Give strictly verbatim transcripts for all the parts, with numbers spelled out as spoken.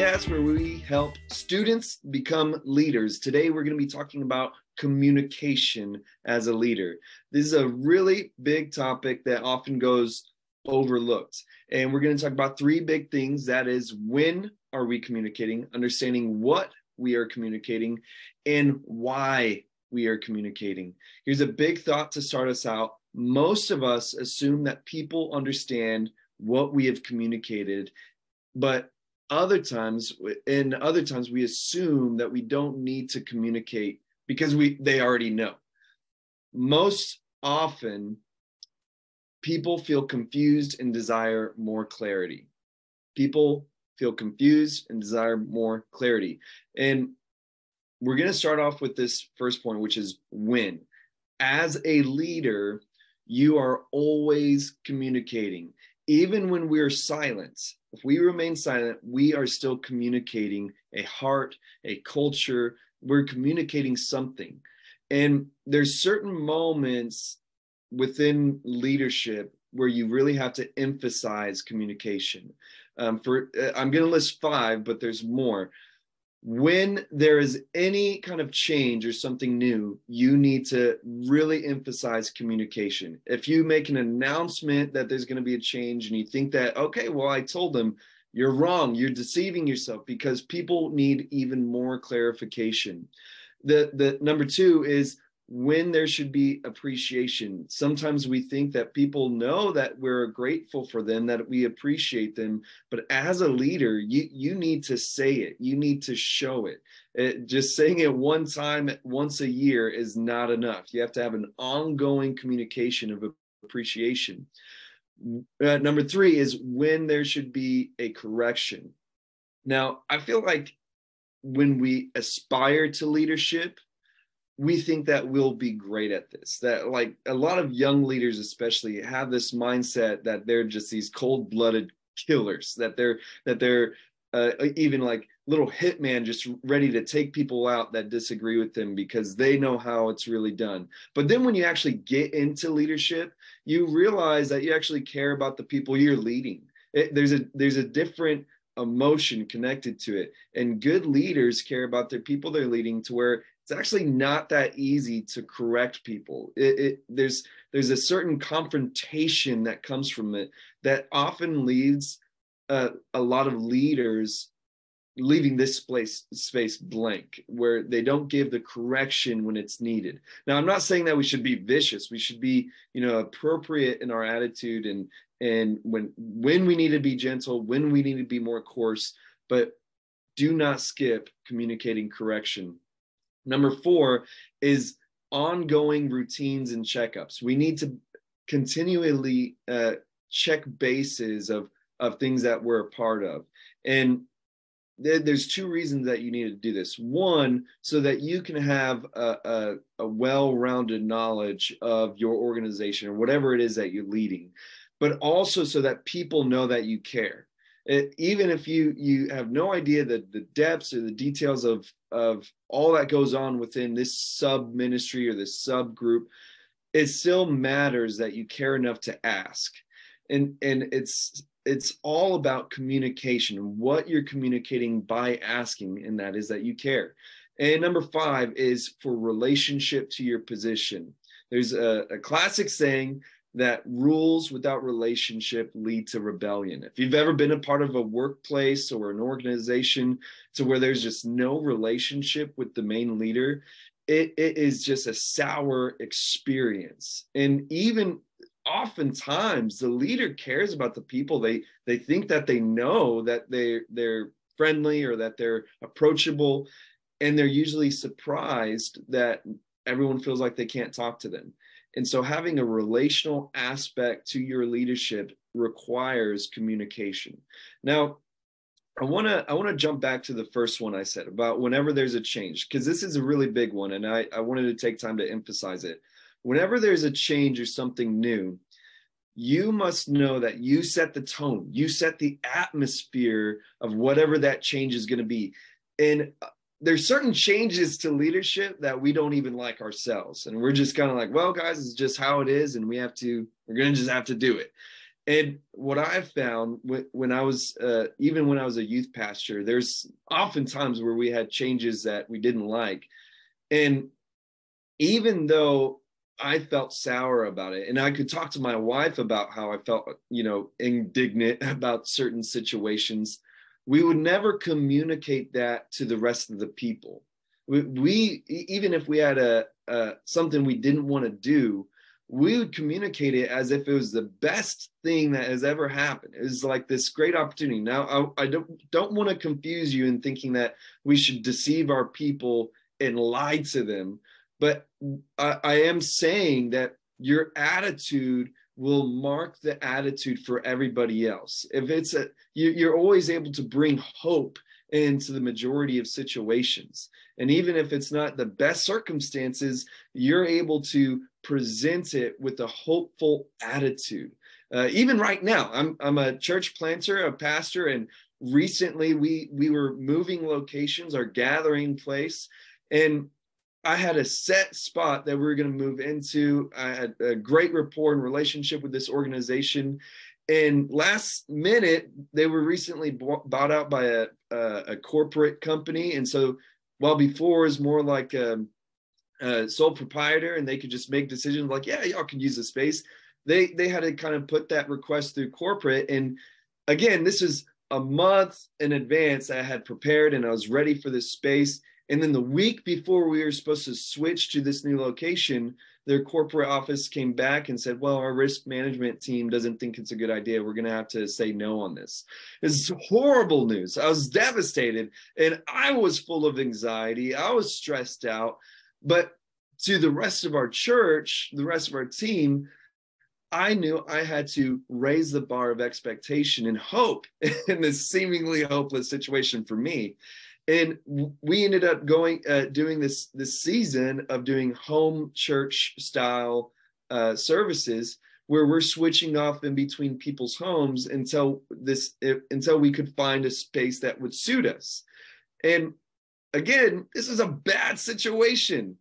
podcast where we help students become leaders. Today, we're going to be talking about communication as a leader. This is a really big topic that often goes overlooked. And we're going to talk about three big things. That is, when are we communicating, understanding what we are communicating, and why we are communicating. Here's a big thought to start us out. Most of us assume that people understand what we have communicated, but other times, and other times we assume that we don't need to communicate because we they already know. Most often, people feel confused and desire more clarity. People feel confused and desire more clarity. And we're going to start off with this first point, which is when. As a leader, you are always communicating. Even when we're silent, if we remain silent, we are still communicating a heart, a culture. We're communicating something. And there's certain moments within leadership where you really have to emphasize communication. Um, for I'm going to list five, but there's more. When there is any kind of change or something new, you need to really emphasize communication. If you make an announcement that there's going to be a change and you think that, okay, well, I told them, you're wrong, you're deceiving yourself, because people need even more clarification. The, the number two is when there should be appreciation. Sometimes we think that people know that we're grateful for them, that we appreciate them. But as a leader, you, you need to say it. You need to show it. it. Just saying it one time, once a year is not enough. You have to have an ongoing communication of appreciation. Uh, number three is when there should be a correction. Now, I feel like when we aspire to leadership, we think that we'll be great at this, that like a lot of young leaders, especially, have this mindset that they're just these cold-blooded killers, that they're that they're uh, even like little hitman, just ready to take people out that disagree with them because they know how it's really done. But then when you actually get into leadership, you realize that you actually care about the people you're leading. It, there's a there's a different emotion connected to it. And good leaders care about their people they're leading, to where it's actually not that easy to correct people. It, it, there's there's a certain confrontation that comes from it that often leads uh, a lot of leaders leaving this space, space blank, where they don't give the correction when it's needed. Now, I'm not saying that we should be vicious. We should be, you know, appropriate in our attitude, and and when when we need to be gentle, when we need to be more coarse, but do not skip communicating correction. Number four is ongoing routines and checkups. We need to continually uh, check bases of, of things that we're a part of. And th- there's two reasons that you need to do this. One, so that you can have a, a, a well-rounded knowledge of your organization or whatever it is that you're leading, but also so that people know that you care. It, even if you you have no idea the, the depths or the details of, of all that goes on within this sub-ministry or this sub-group, it still matters that you care enough to ask. And, and it's, it's all about communication, what you're communicating by asking, and that is that you care. And number five is for relationship to your position. There's a, a classic saying that rules without relationship lead to rebellion. If you've ever been a part of a workplace or an organization to where there's just no relationship with the main leader, it, it is just a sour experience. And even oftentimes the leader cares about the people. They, they think that they know that they, they're friendly or that they're approachable, and they're usually surprised that everyone feels like they can't talk to them. And so having a relational aspect to your leadership requires communication. Now, I want to I want to jump back to the first one I said about whenever there's a change, because this is a really big one, and I, I wanted to take time to emphasize it. Whenever there's a change or something new, you must know that you set the tone, you set the atmosphere of whatever that change is going to be. And there's certain changes to leadership that we don't even like ourselves. And we're just kind of like, well, guys, it's just how it is. And we have to, we're going to just have to do it. And what I've found when, when I was, uh, even when I was a youth pastor, there's often times where we had changes that we didn't like. And even though I felt sour about it, and I could talk to my wife about how I felt, you know, indignant about certain situations, we would never communicate that to the rest of the people. We, we even if we had a, a something we didn't want to do, we would communicate it as if it was the best thing that has ever happened. It was like this great opportunity. Now, I, I don't, don't want to confuse you in thinking that we should deceive our people and lie to them. But I, I am saying that your attitude will mark the attitude for everybody else. If it's a, you, you're always able to bring hope into the majority of situations. And even if it's not the best circumstances, you're able to present it with a hopeful attitude. Uh, even right now, I'm, I'm a church planter, a pastor, and recently we, we were moving locations, our gathering place, and I had a set spot that we were going to move into. I had a great rapport and relationship with this organization. And last minute, they were recently bought out by a, a, a corporate company. And so while before is more like a, a sole proprietor and they could just make decisions like, yeah, y'all can use the space. They, they had to kind of put that request through corporate. And again, this was a month in advance. I had prepared and I was ready for this space. And then the week before we were supposed to switch to this new location, their corporate office came back and said, well, our risk management team doesn't think it's a good idea. We're going to have to say no on this. It's horrible news. I was devastated and I was full of anxiety. I was stressed out. But to the rest of our church, the rest of our team, I knew I had to raise the bar of expectation and hope in this seemingly hopeless situation for me. And we ended up going, uh, doing this, this season of doing home church style uh, services where we're switching off in between people's homes until this, it, until we could find a space that would suit us. And again, this is a bad situation,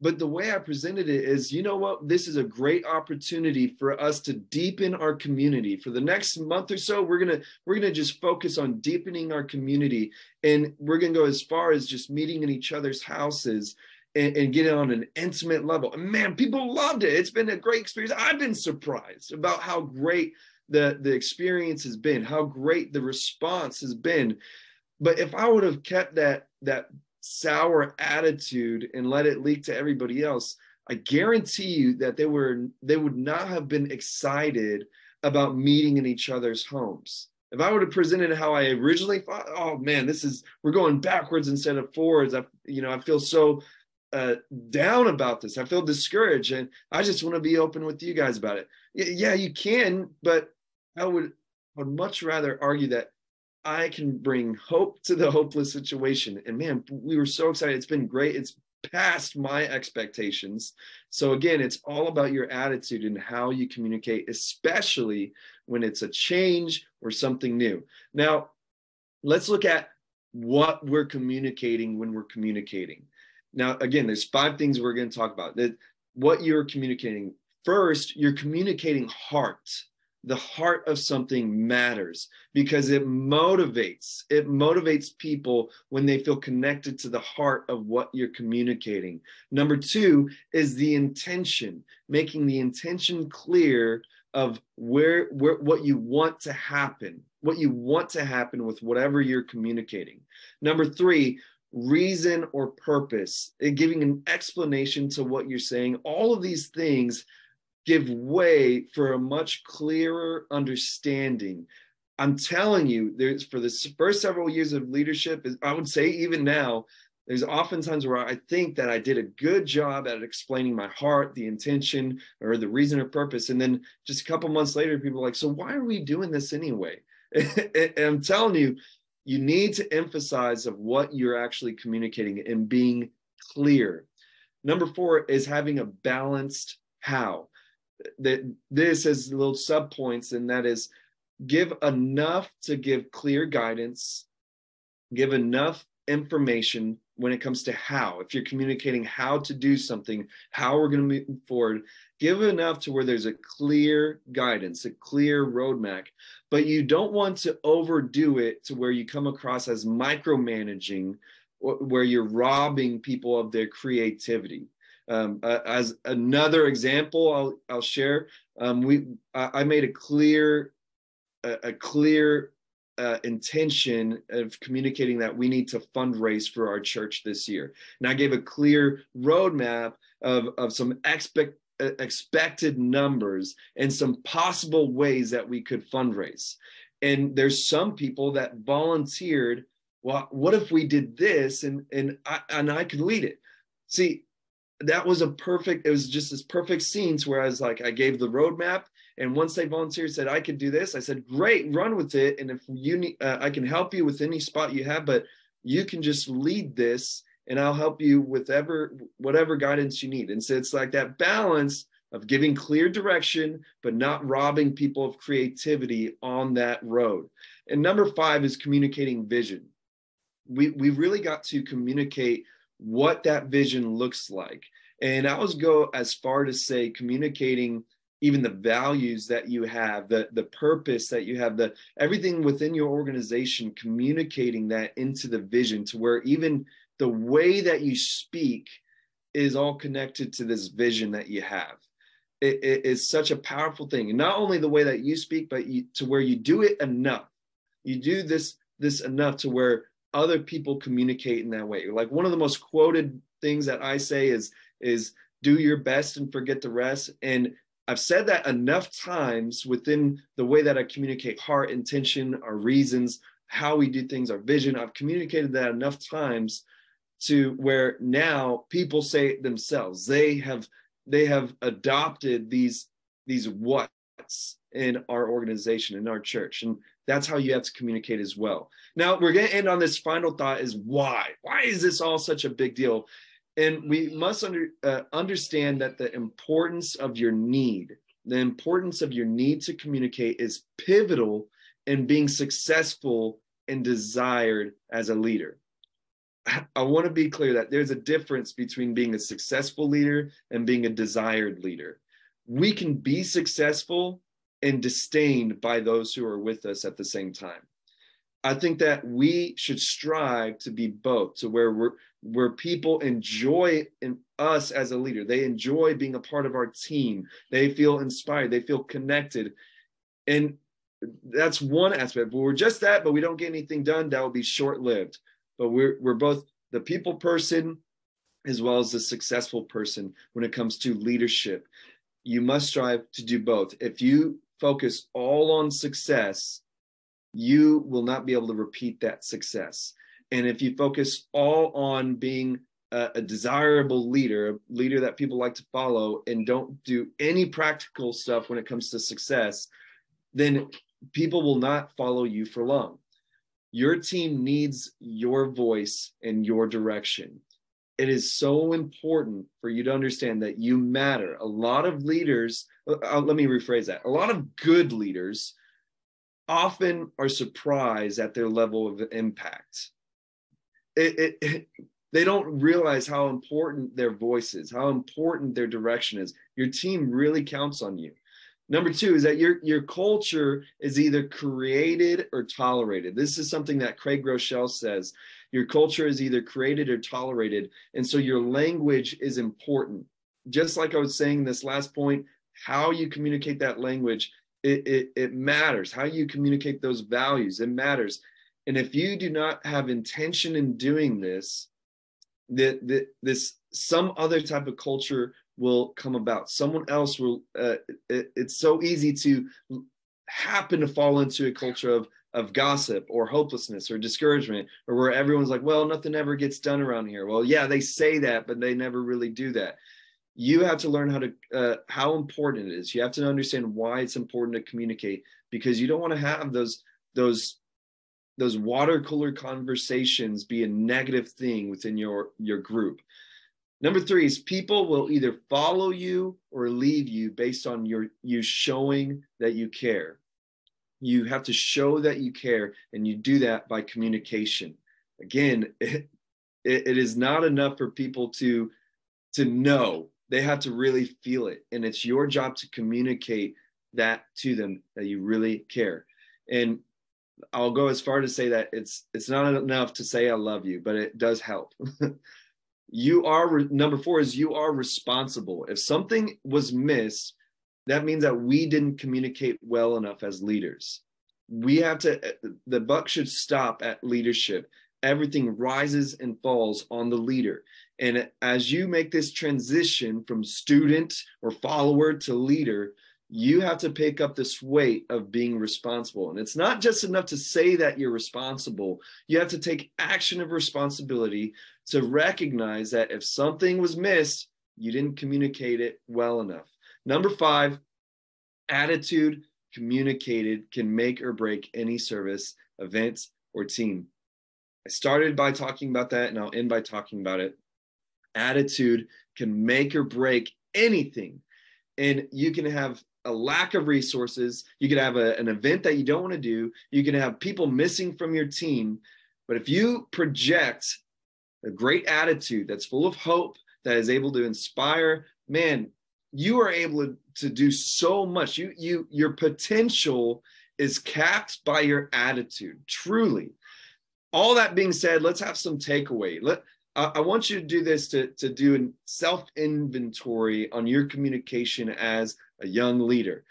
but the way I presented it is, you know what, this is a great opportunity for us to deepen our community. For the next month or so, we're going to we're going to just focus on deepening our community. And we're going to go as far as just meeting in each other's houses and, and get on an intimate level. And man, people loved it. It's been a great experience. I've been surprised about how great the, the experience has been, how great the response has been. But if I would have kept that that sour attitude and let it leak to everybody else, I guarantee you that they were they would not have been excited about meeting in each other's homes. If I would have presented how I originally thought, oh man, this is we're going backwards instead of forwards. I you know I feel so uh, down about this. I feel discouraged, and I just want to be open with you guys about it. Yeah, you can, but I would I would much rather argue that I can bring hope to the hopeless situation. And man, we were so excited. It's been great. It's past my expectations. So again, it's all about your attitude and how you communicate, especially when it's a change or something new. Now, let's look at what we're communicating when we're communicating. Now, again, there's five things we're going to talk about. What you're communicating. First, you're communicating heart. The heart of something matters because it motivates. It motivates people when they feel connected to the heart of what you're communicating. Number two is the intention, making the intention clear of where, where what you want to happen, what you want to happen with whatever you're communicating. Number three, reason or purpose, and giving an explanation to what you're saying. All of these things give way for a much clearer understanding. I'm telling you, there's for the first several years of leadership, I would say even now, there's often times where I think that I did a good job at explaining my heart, the intention, or the reason or purpose. And then just a couple months later, people are like, so why are we doing this anyway? And I'm telling you, you need to emphasize of what you're actually communicating and being clear. Number four is having a balanced how. That this is little sub points, and that is give enough to give clear guidance, give enough information when it comes to how, if you're communicating how to do something, how we're going to move forward, give enough to where there's a clear guidance, a clear roadmap, but you don't want to overdo it to where you come across as micromanaging, where you're robbing people of their creativity. Um, uh, as another example, I'll, I'll share, um, we, I, I made a clear, a, a clear Uh, intention of communicating that we need to fundraise for our church this year. And I gave a clear roadmap of, of some expect, uh, expected numbers and some possible ways that we could fundraise. And there's some people that volunteered, well, what if we did this and, and, I, and I could lead it? See, that was a perfect, it was just this perfect scene where I was like, I gave the roadmap. And once they volunteered, said, I could do this. I said, great, run with it. And if you need, uh, I can help you with any spot you have, but you can just lead this and I'll help you with ever, whatever guidance you need. And so it's like that balance of giving clear direction, but not robbing people of creativity on that road. And number five is communicating vision. We, we really got to communicate what that vision looks like. And I always go as far to say communicating even the values that you have, the, the purpose that you have, the everything within your organization, communicating that into the vision to where even the way that you speak is all connected to this vision that you have. It, it, it's such a powerful thing. And not only the way that you speak, but you, to where you do it enough. You do this, this enough to where other people communicate in that way. Like one of the most quoted things that I say is, is do your best and forget the rest. And I've said that enough times within the way that I communicate heart, intention, our reasons, how we do things, our vision. I've communicated that enough times to where now people say it themselves. They have, they have adopted these, these what's in our organization, in our church. And that's how you have to communicate as well. Now, we're going to end on this final thought is why. Why is this all such a big deal? And we must under, uh, understand that the importance of your need, the importance of your need to communicate is pivotal in being successful and desired as a leader. I, I want to be clear that there's a difference between being a successful leader and being a desired leader. We can be successful and disdained by those who are with us at the same time. I think that we should strive to be both, to where we're, where people enjoy in us as a leader. They enjoy being a part of our team. They feel inspired. They feel connected. And that's one aspect. But we're just that, but we don't get anything done. That will be short-lived. But we're, we're both the people person as well as the successful person when it comes to leadership. You must strive to do both. If you focus all on success, you will not be able to repeat that success. And if you focus all on being a, a desirable leader, a leader that people like to follow, and don't do any practical stuff when it comes to success, then people will not follow you for long. Your team needs your voice and your direction. It is so important for you to understand that you matter. A lot of leaders, let me rephrase that, a lot of good leaders often are surprised at their level of impact. It, it, it, they don't realize how important their voice is, how important their direction is. Your team really counts on you. Number two is that your, your culture is either created or tolerated. This is something that Craig Groeschel says. Your culture is either created or tolerated. And so your language is important. Just like I was saying this last point, how you communicate that language, It, it, it matters. How you communicate those values, it matters. And if you do not have intention in doing this, that that this some other type of culture will come about. Someone else will. Uh, it, it's so easy to happen to fall into a culture of of gossip or hopelessness or discouragement, or where everyone's like, "Well, nothing ever gets done around here." Well, yeah, they say that, but they never really do that. You have to learn how to uh, how important it is. You have to understand why it's important to communicate, because you don't want to have those those those water cooler conversations be a negative thing within your your group. Number three is people will either follow you or leave you based on your you showing that you care. You have to show that you care, and you do that by communication. Again, it, It, it is not enough for people to, to know. They have to really feel it. And it's your job to communicate that to them, that you really care. And I'll go as far to say that it's it's not enough to say I love you, but it does help. You are, number four is you are responsible. If something was missed, that means that we didn't communicate well enough as leaders. We have to, the buck should stop at leadership. Everything rises and falls on the leader. And as you make this transition from student or follower to leader, you have to pick up this weight of being responsible. And it's not just enough to say that you're responsible. You have to take action of responsibility to recognize that if something was missed, you didn't communicate it well enough. Number five, attitude communicated can make or break any service, event, or team. I started by talking about that, and I'll end by talking about it. Attitude can make or break anything. And you can have a lack of resources. You could have a, an event that you don't want to do. You can have people missing from your team. But if you project a great attitude that's full of hope, that is able to inspire, man, you are able to, to do so much. You, you, your potential is capped by your attitude, truly. All that being said, let's have some takeaway. Let, I want you to do this, to, to do a self-inventory on your communication as a young leader.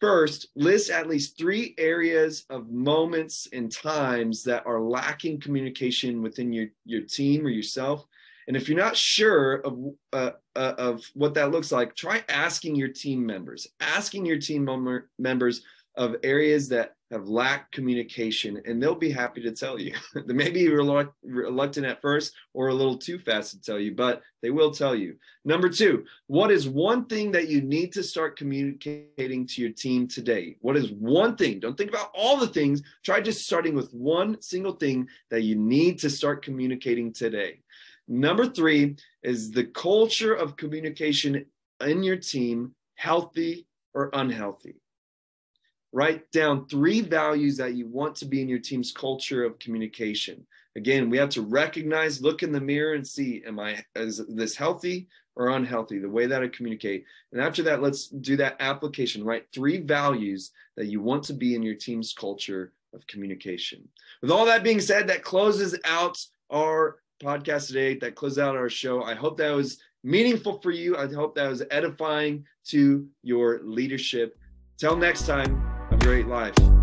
First, list at least three areas of moments and times that are lacking communication within your, your team or yourself. And if you're not sure of, uh, uh, of what that looks like, try asking your team members, asking your team mem- members of areas that have lacked communication, and they'll be happy to tell you. They may be relu- reluctant at first or a little too fast to tell you, but they will tell you. Number two, what is one thing that you need to start communicating to your team today? What is one thing? Don't think about all the things. Try just starting with one single thing that you need to start communicating today. Number three is the culture of communication in your team, healthy or unhealthy. Write down three values that you want to be in your team's culture of communication. Again, we have to recognize, look in the mirror and see, am I, is this healthy or unhealthy, the way that I communicate? And after that, let's do that application. Write three values that you want to be in your team's culture of communication. With all that being said, that closes out our podcast today, that closes out our show. I hope that was meaningful for you. I hope that was edifying to your leadership. Till next time. Great life.